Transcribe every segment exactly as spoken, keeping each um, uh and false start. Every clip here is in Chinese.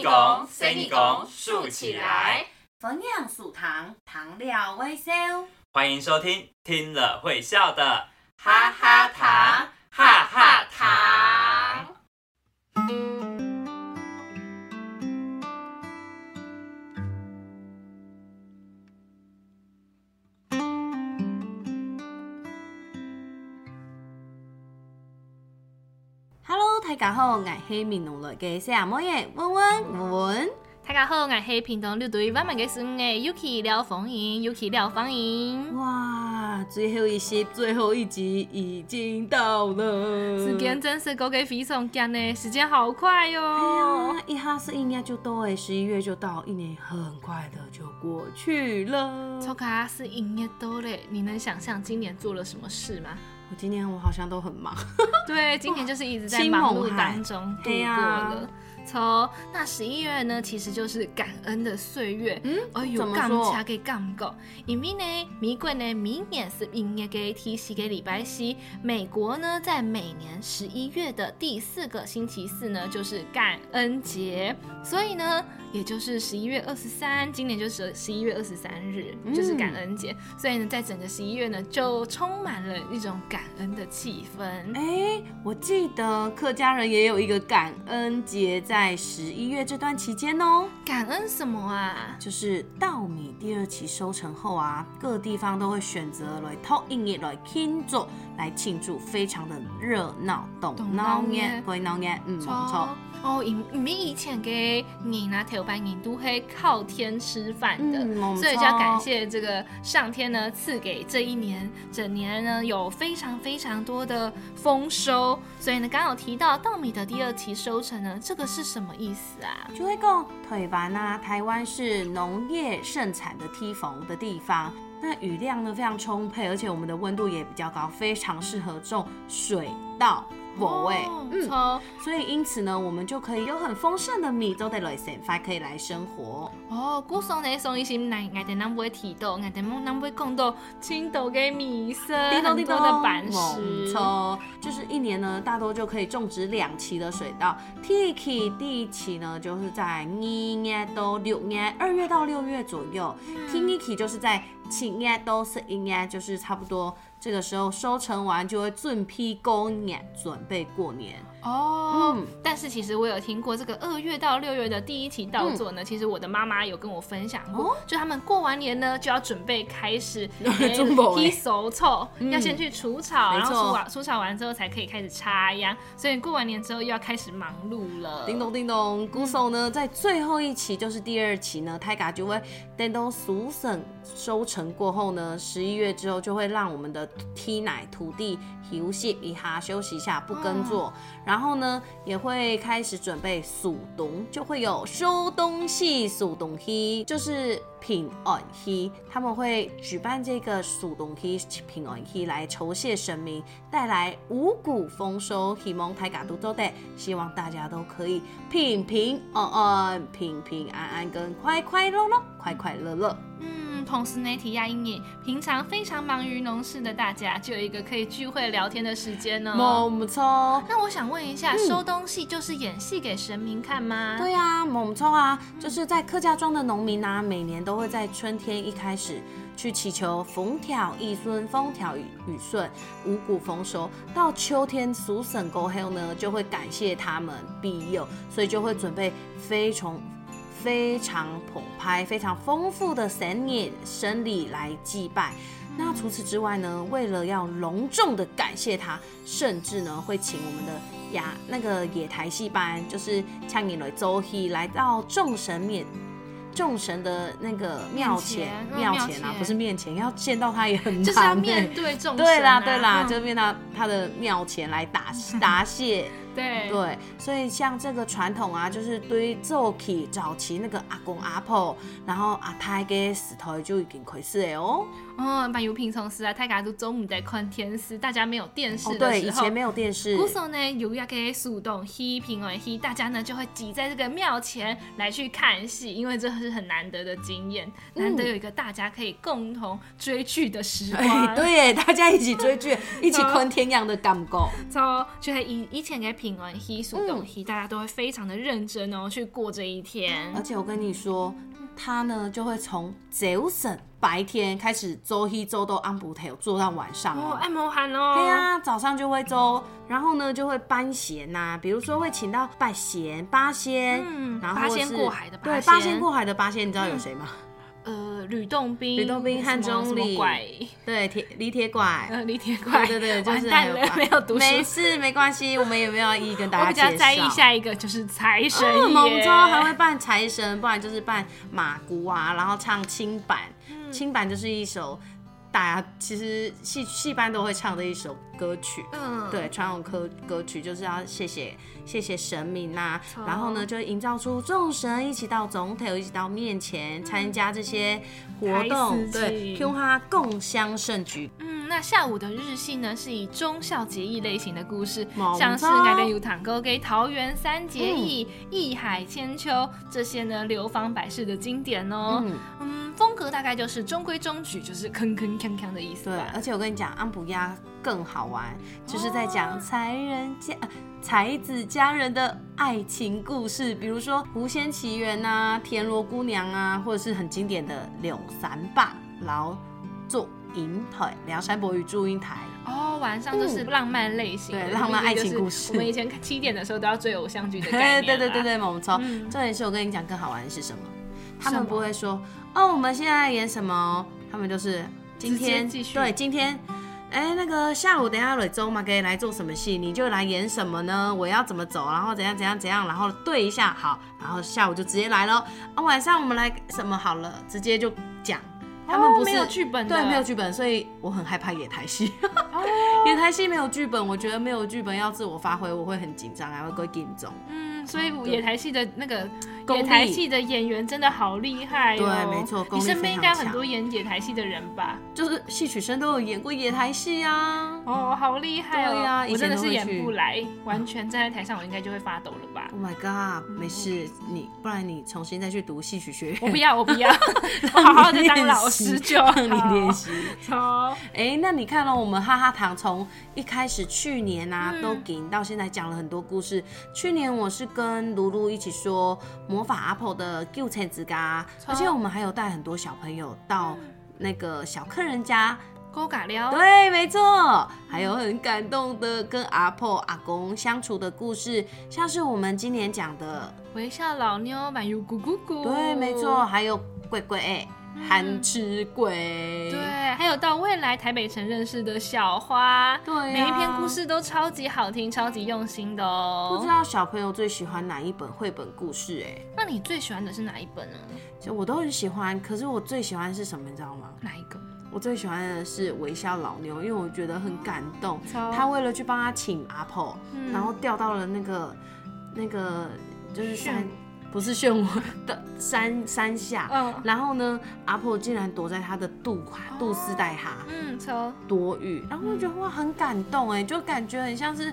你讲，谁你讲，竖起来！分享属糖，糖料微笑。欢迎收听，听了会笑的哈哈糖，哈哈糖。大家好，我是闽南來的小妹耶，文文文。大家好，我是屏東六堆萬萬的孫的 Yuki 廖鳳瑩 ，Yuki 廖芳瑩。哇，最后一集，最后一集已经到了，时间真是过得非常快呢，时间好快哟、哦。哎呀，一下是一年就到哎，十一月就到，一年很快的就过去了。超卡是一年多嘞，你能想象今年做了什么事吗？我今年我好像都很忙，对，今年就是一直在忙碌当中度过了。从那十一月呢，其实就是感恩的岁月。嗯，哎呦，感谢给感恩，因为呢，美国呢，明年是一月的第四个礼拜四，美国呢，在每年十一月的第四个星期四呢，就是感恩节，所以呢，也就是十一月二十三，今年就是十一月二十三日，就是感恩节，嗯、所以呢，在整个十一月呢，就充满了一种感恩的气氛。哎、欸，我记得客家人也有一个感恩节。在十一月这段期间哦，感恩什么啊？就是稻米第二期收成后啊，各地方都会选择来偷音乐来庆祝，来庆祝，非常的热闹，懂闹热，鬼闹热，嗯，错错。哦，因为以前的人啊，头班人都会靠天吃饭的、嗯，所以就要感谢这个上天呢，赐给这一年整年呢有非常非常多的丰收，所以呢，刚刚有提到稻米的第二期收成呢，这个是。是什么意思啊？就会讲台湾啊，台湾是农业盛产的梯缝的地方，那雨量呢非常充沛，而且我们的温度也比较高，非常适合种水稻、果味、哦嗯。所以因此呢，我们就可以有很丰盛的米都得来生发，可以来生活。哦，古松呢，松一心来，我哋南不会提到，我哋冇南不会讲到青豆嘅米色，很多的板石。错，就是一年呢，大多就可以种植两期的水稻。第一期、第一期呢，就是在二月到六月，二月到六月左右。第二期就是在七月到十一月，就是差不多。这个时候收成完就会准备过年，准备过年哦、嗯。但是其实我有听过这个二月到六月的第一期稻作呢、嗯，其实我的妈妈有跟我分享过，哦、就他们过完年呢就要准备开始劈手草，要先去除草，嗯、然后除草完之后才可以开始插秧，所以过完年之后又要开始忙碌了。叮咚叮咚，鼓手呢在最后一期就是第二期呢，泰嘎就会等到熟成收成过后呢，十一月之后就会让我们的梯奶土地休息一下，休息一下不耕作、嗯，然后呢也会开始准备数冬，就会有收冬戏、数冬戏，就是平安戏，他们会举办这个数冬戏、平安戏来酬谢神明，带来五谷丰收，希望大家都做得，希望大家都可以平平安安、平平安安跟快快乐乐、快快乐乐。嗯。同时呢，提亚英语平常非常忙于农事的大家，就有一个可以聚会聊天的时间呢、哦。没错。那我想问一下，嗯、收东西就是演戏给神明看吗？对啊，没错啊，就是在客家庄的农民啊，每年都会在春天一开始去祈求风调雨顺、风调雨顺、五谷丰收。到秋天熟成过后呢，就会感谢他们庇佑，所以就会准备非常。非常澎湃、非常丰富的神野神礼来祭拜。那除此之外呢，为了要隆重的感谢他，甚至呢会请我们的雅那个野台戏班，就是唱演来周戏，来到众神面。众神的那个庙前，庙前啊，不是面前，要见到他也很难、欸，就是要面对众神、啊。对啦，对啦，嗯、就面到他的庙前来答答谢。对对，所以像这个传统啊，就是对早期早期那个阿公阿婆，然后阿太的时代就已经开始了哦。嗯，把油平常时啊，大家都中午在看电视，大家没有电视的时候，哦、对，以前没有电视。古时候呢，有一个树洞、溪平安溪，大家呢就会挤在这个庙前来去看戏，因为这是很难得的经验，难得有一个大家可以共同追剧的时光。嗯、对耶，大家一起追剧，一起看天亮的感觉。就就以以前的。品完稀疏东西，大家都会非常的认真哦去过这一天。而且我跟你说，他呢就会从早晨白天开始做稀做到暗补头，做到晚上哦，按摩汗哦。对啊，早上就会做，然后呢就会搬弦呐、啊，比如说会请到拜弦、八仙，嗯，然后是八仙过海的八仙，对，八仙过海的八仙，你知道有谁吗？嗯呃，吕洞宾、吕洞宾、汉钟离，对，铁李铁拐，呃，李铁拐，对对对，就是完蛋了，没有读书，没事，没关系，我们也没有意义跟大家介绍。我比较在意下一个就是财神爷，蒙州还会办财神，不然就是办马姑啊，然后唱清板，嗯、清板就是一首大家其实戏戏班都会唱的一首歌曲，嗯，对，传统歌歌曲就是要谢谢谢谢神明啊，哦、然后呢就营造出众神一起到总体一起到面前参加这些活动，对，跟他共襄盛举。嗯，那下午的日戏呢是以忠孝节义类型的故事，像是《爱恋有堂沟》给桃园三结义、义海千秋这些呢流芳百世的经典哦。嗯嗯，风格大概就是中规中矩，就是坑坑锵锵的意思。对，而且我跟你讲，安普鸭更好玩，就是在讲才人家、哦、才子佳人的爱情故事，比如说《狐仙奇缘》啊，《田螺姑娘》啊，或者是很经典的《两三把劳作银台》《梁山伯与祝英台》。哦，晚上就是浪漫类型的、嗯，对，浪漫爱情故事。我们以前七点的时候都要追偶像剧的概念。对对对对，我们超。重点是我跟你讲，更好玩的是什么？他们不会说哦，我们现在演什么？他们就是今天，对，今天，哎、欸，那个下午等一下蕊周嘛，可以来做什么戏？你就来演什么呢？我要怎么走？然后怎样怎样怎样？然后对一下好，然后下午就直接来咯。啊，晚上我们来什么好了？直接就讲。他们不是、哦、没有剧本的，对，没有剧本，所以我很害怕演台戏。哦、演台戏没有剧本，我觉得没有剧本要自我发挥，我会很紧张，还会过紧张。嗯，所以演台戏的那个演台戏的演员真的好厉害、哦。对，没错，你身边应该很多演演台戏的人吧？就是戏曲生都有演过演台戏啊。哦，好厉害哦！对啊、我真的是演不来，完全站在台上我应该就会发抖了吧 ？Oh my god， 没事，嗯、你不然你重新再去读戏曲学院。我不要，我不要，我好好的当老师。十九，你练习。好，哎，那你看了、哦、我们哈哈堂从一开始去年啊、嗯、都给到现在讲了很多故事。去年我是跟卢卢一起说魔法阿婆的旧册子噶，而且我们还有带很多小朋友到那个小客人家。勾嘎了，对，没错，还有很感动的跟阿婆阿公相处的故事，像是我们今年讲的微笑老妞满油咕咕咕，对，没错，还有鬼鬼哎。韩吃鬼、嗯、对，还有到未来台北城认识的小花，对、啊，每一篇故事都超级好听，超级用心的哦。不知道小朋友最喜欢哪一本绘本故事、欸？哎，那你最喜欢的是哪一本呢？就我都很喜欢，可是我最喜欢的是什么，你知道吗？哪一个？我最喜欢的是微笑老妞，因为我觉得很感动。哦、他为了去帮他请阿婆、嗯，然后掉到了那个那个就是山。不是漩涡的山山下、嗯，然后呢，阿婆竟然躲在他的肚肚丝带哈，嗯，躲雨，然后我觉得哇，很感动哎，就感觉很像是，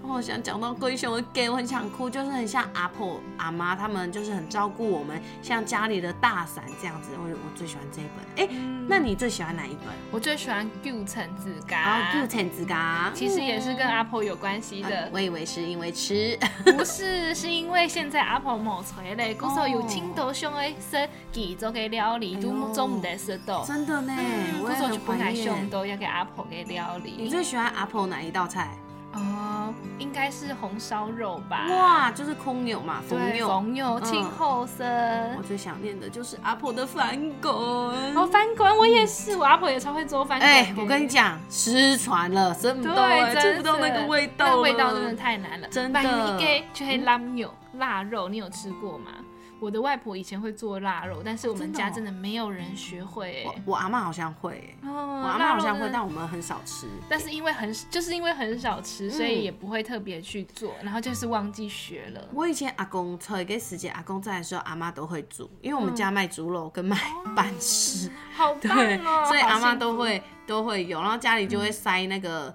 我想讲到龟熊的给我很想哭，就是很像阿婆阿妈他们就是很照顾我们，像家里的大伞这样子，我我最喜欢这一本，哎、欸嗯，那你最喜欢哪一本？我最喜欢旧册子噶，啊，旧册子噶，其实也是跟阿婆有关系的、嗯啊，我以为是因为吃，不是，是因为。因为现在阿婆某锤嘞，古时候有青豆香的生几做给料理，都做唔得食到。真的呢，古时候就不敢香豆要给阿婆给料理。你最喜欢阿婆哪一道菜？哦、嗯，应该是红烧肉吧。哇，就是空牛嘛，红牛，红牛，青后生、嗯。我最想念的就是阿婆的翻滚。哦，翻滚，我也是，我阿婆也超会做翻滚。哎、欸，我跟你讲，失传了，吃不到、欸，吃不到那个味道了，那味道真的太难了，真的。一个就黑腊牛。腊肉你有吃过吗？我的外婆以前会做腊肉，但是我们家真的没有人学会、欸哦。我我阿嬤好像会、欸哦，我阿嬤好像会，但我们很少吃。但是因为很就是因为很少吃，所以也不会特别去做、嗯，然后就是忘记学了。我以前阿公找一个时间，阿公在的时候，阿嬤都会煮，因为我们家卖猪肉跟卖板丝、嗯，好棒哦，所以阿嬤都会都会有，然后家里就会塞那个。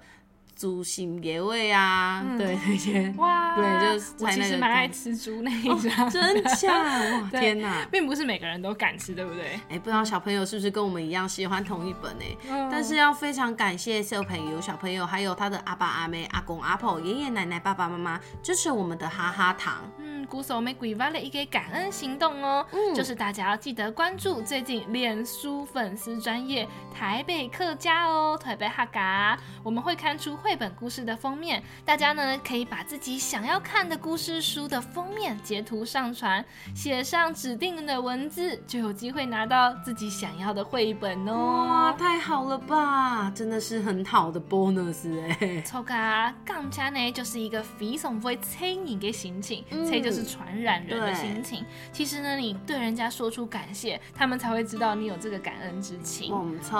猪心野味啊、嗯、对那些哇对就是我其实蛮爱吃猪那一家、哦、真假哇天哪并不是每个人都敢吃对不对、欸、不知道小朋友是不是跟我们一样喜欢同一本、欸嗯、但是要非常感谢小朋友小朋友还有他的阿爸阿妹阿公阿婆爷爷奶奶爸爸妈妈支持我们的哈哈糖嗯鼓手玫瑰挖了一个感恩行动哦、嗯、就是大家要记得关注最近脸书粉丝专页台北客家哦台北哈嘎我们会刊出绘本故事的封面，大家呢可以把自己想要看的故事书的封面截图上传，写上指定的文字，就有机会拿到自己想要的绘本哦。哇，太好了吧！真的是很好的 bonus 哎、欸。错噶，刚才呢就是一个非常不会催你的心情，催、嗯、就是传染人的心情。其实呢，你对人家说出感谢，他们才会知道你有这个感恩之情。我们错，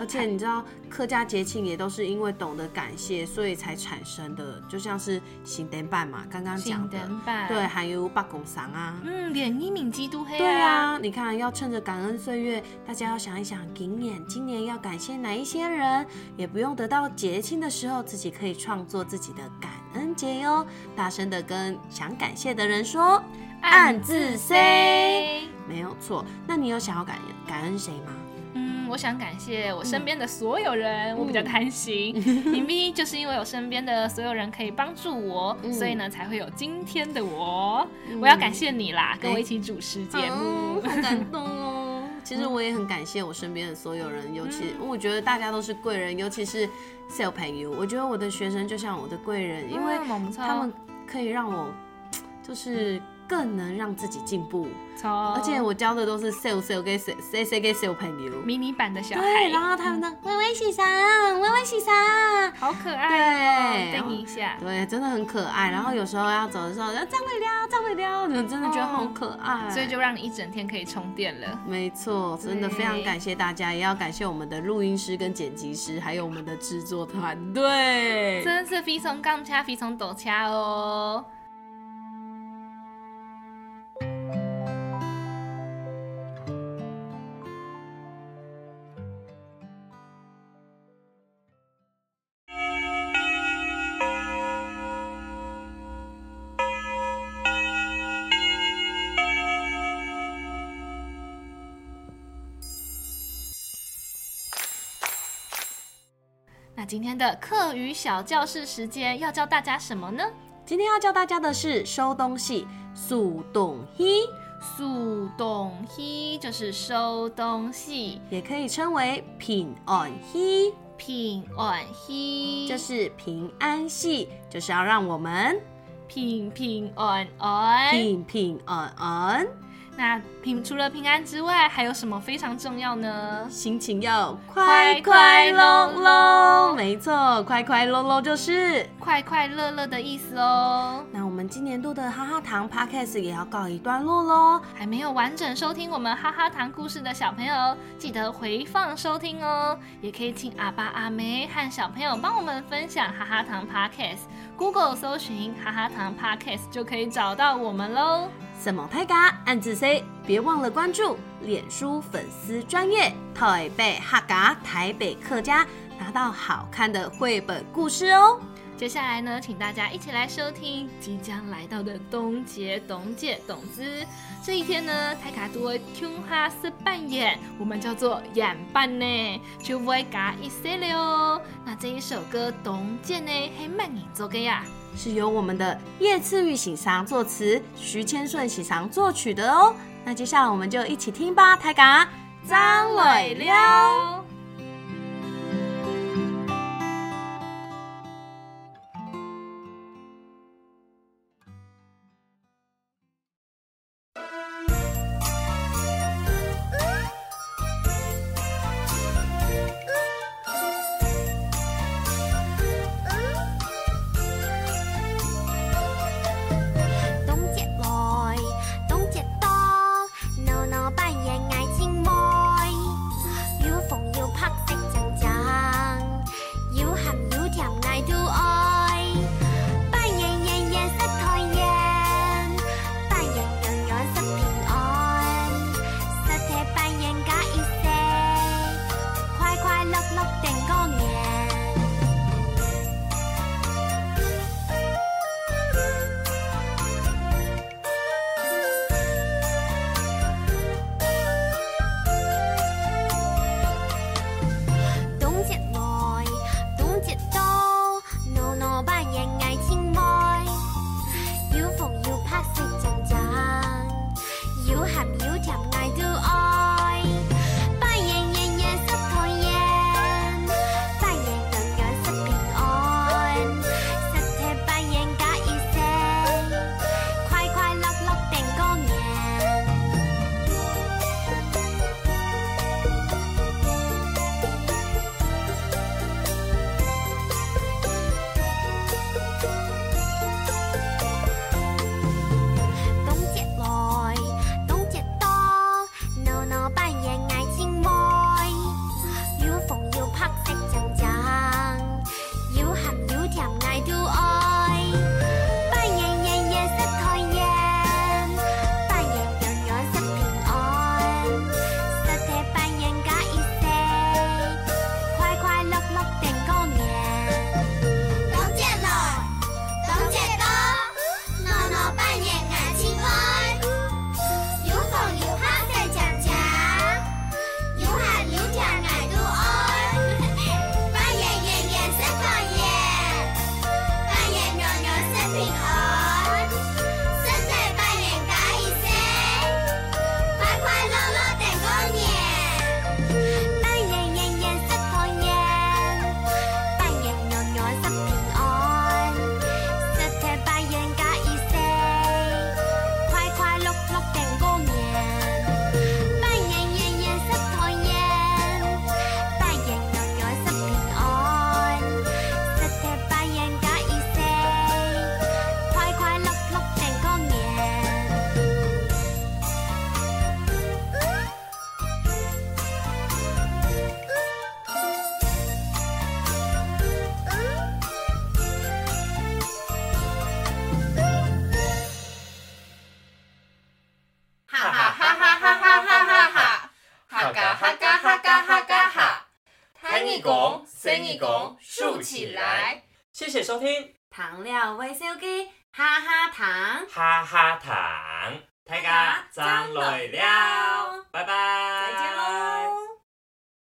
而且你知道客家节庆也都是因为懂得感。感谢，所以才产生的，就像是新典版嘛，刚刚讲的，对，还有八公赏啊，嗯，连一敏基督黑啊，对啊，你看，要趁着感恩岁月，大家要想一想，今年今年要感谢哪一些人，也不用得到节庆的时候，自己可以创作自己的感恩节哟，大声的跟想感谢的人说，暗自 say， 没有错。那你有想要感感恩谁吗？我想感谢我身边的所有人、嗯、我比较贪心、嗯、因为就是因为我身边的所有人可以帮助我、嗯、所以呢才会有今天的我、嗯、我要感谢你啦跟我一起主持节目、欸、好感动哦其实我也很感谢我身边的所有人尤其、嗯、我觉得大家都是贵人尤其是小朋友我觉得我的学生就像我的贵人因为他们可以让我就是更能让自己进步而且我教的都是 sell sell 给 sell sell 给 sell 朋友迷你版的小孩对然后他们呢微微喜上微微喜上好可爱对、哦、对你一下对真的很可爱然后有时候要走的时候张伟撩张伟撩你真的觉得好可爱、哦、所以就让你一整天可以充电了没错真的非常感谢大家也要感谢我们的录音师跟剪辑师还有我们的制作团队真的是非常感谢非常感谢哦今天的课余小教室时间要教大家什么呢？今天要教大家的是收东西，速动西，速动西就是收东西，也可以称为平安西，平安西就是平安西，就是要让我们平平安安，平平安安。那平除了平安之外，还有什么非常重要呢？心情要快快乐乐，没错，快快乐乐就是快快乐乐的意思哦。那我们今年度的哈哈糖 Podcast 也要告一段落咯。还没有完整收听我们哈哈糖故事的小朋友，记得回放收听哦。也可以请阿爸阿妹和小朋友帮我们分享哈哈糖 Podcast。Google 搜寻哈哈糖 Podcast 就可以找到我们咯。什么拍嘎？暗自 say， 别忘了关注脸书粉丝专页台北哈嘎台北客家，拿到好看的绘本故事哦。接下来呢，请大家一起来收听即将来到的冬节冬节冬之这一天呢，泰卡多琼哈是扮演，我们叫做演扮呢，就会嘎一些了哦。那这一首歌冬节呢，很慢演奏的呀。是由我们的叶次玉喜常作词，徐千顺喜常作曲的哦。那接下来我们就一起听吧，台嘎张磊撩。意公，生意公，竖起来！谢谢收听。糖料微小鸡，哈哈糖，哈哈糖，大家再来了，拜拜。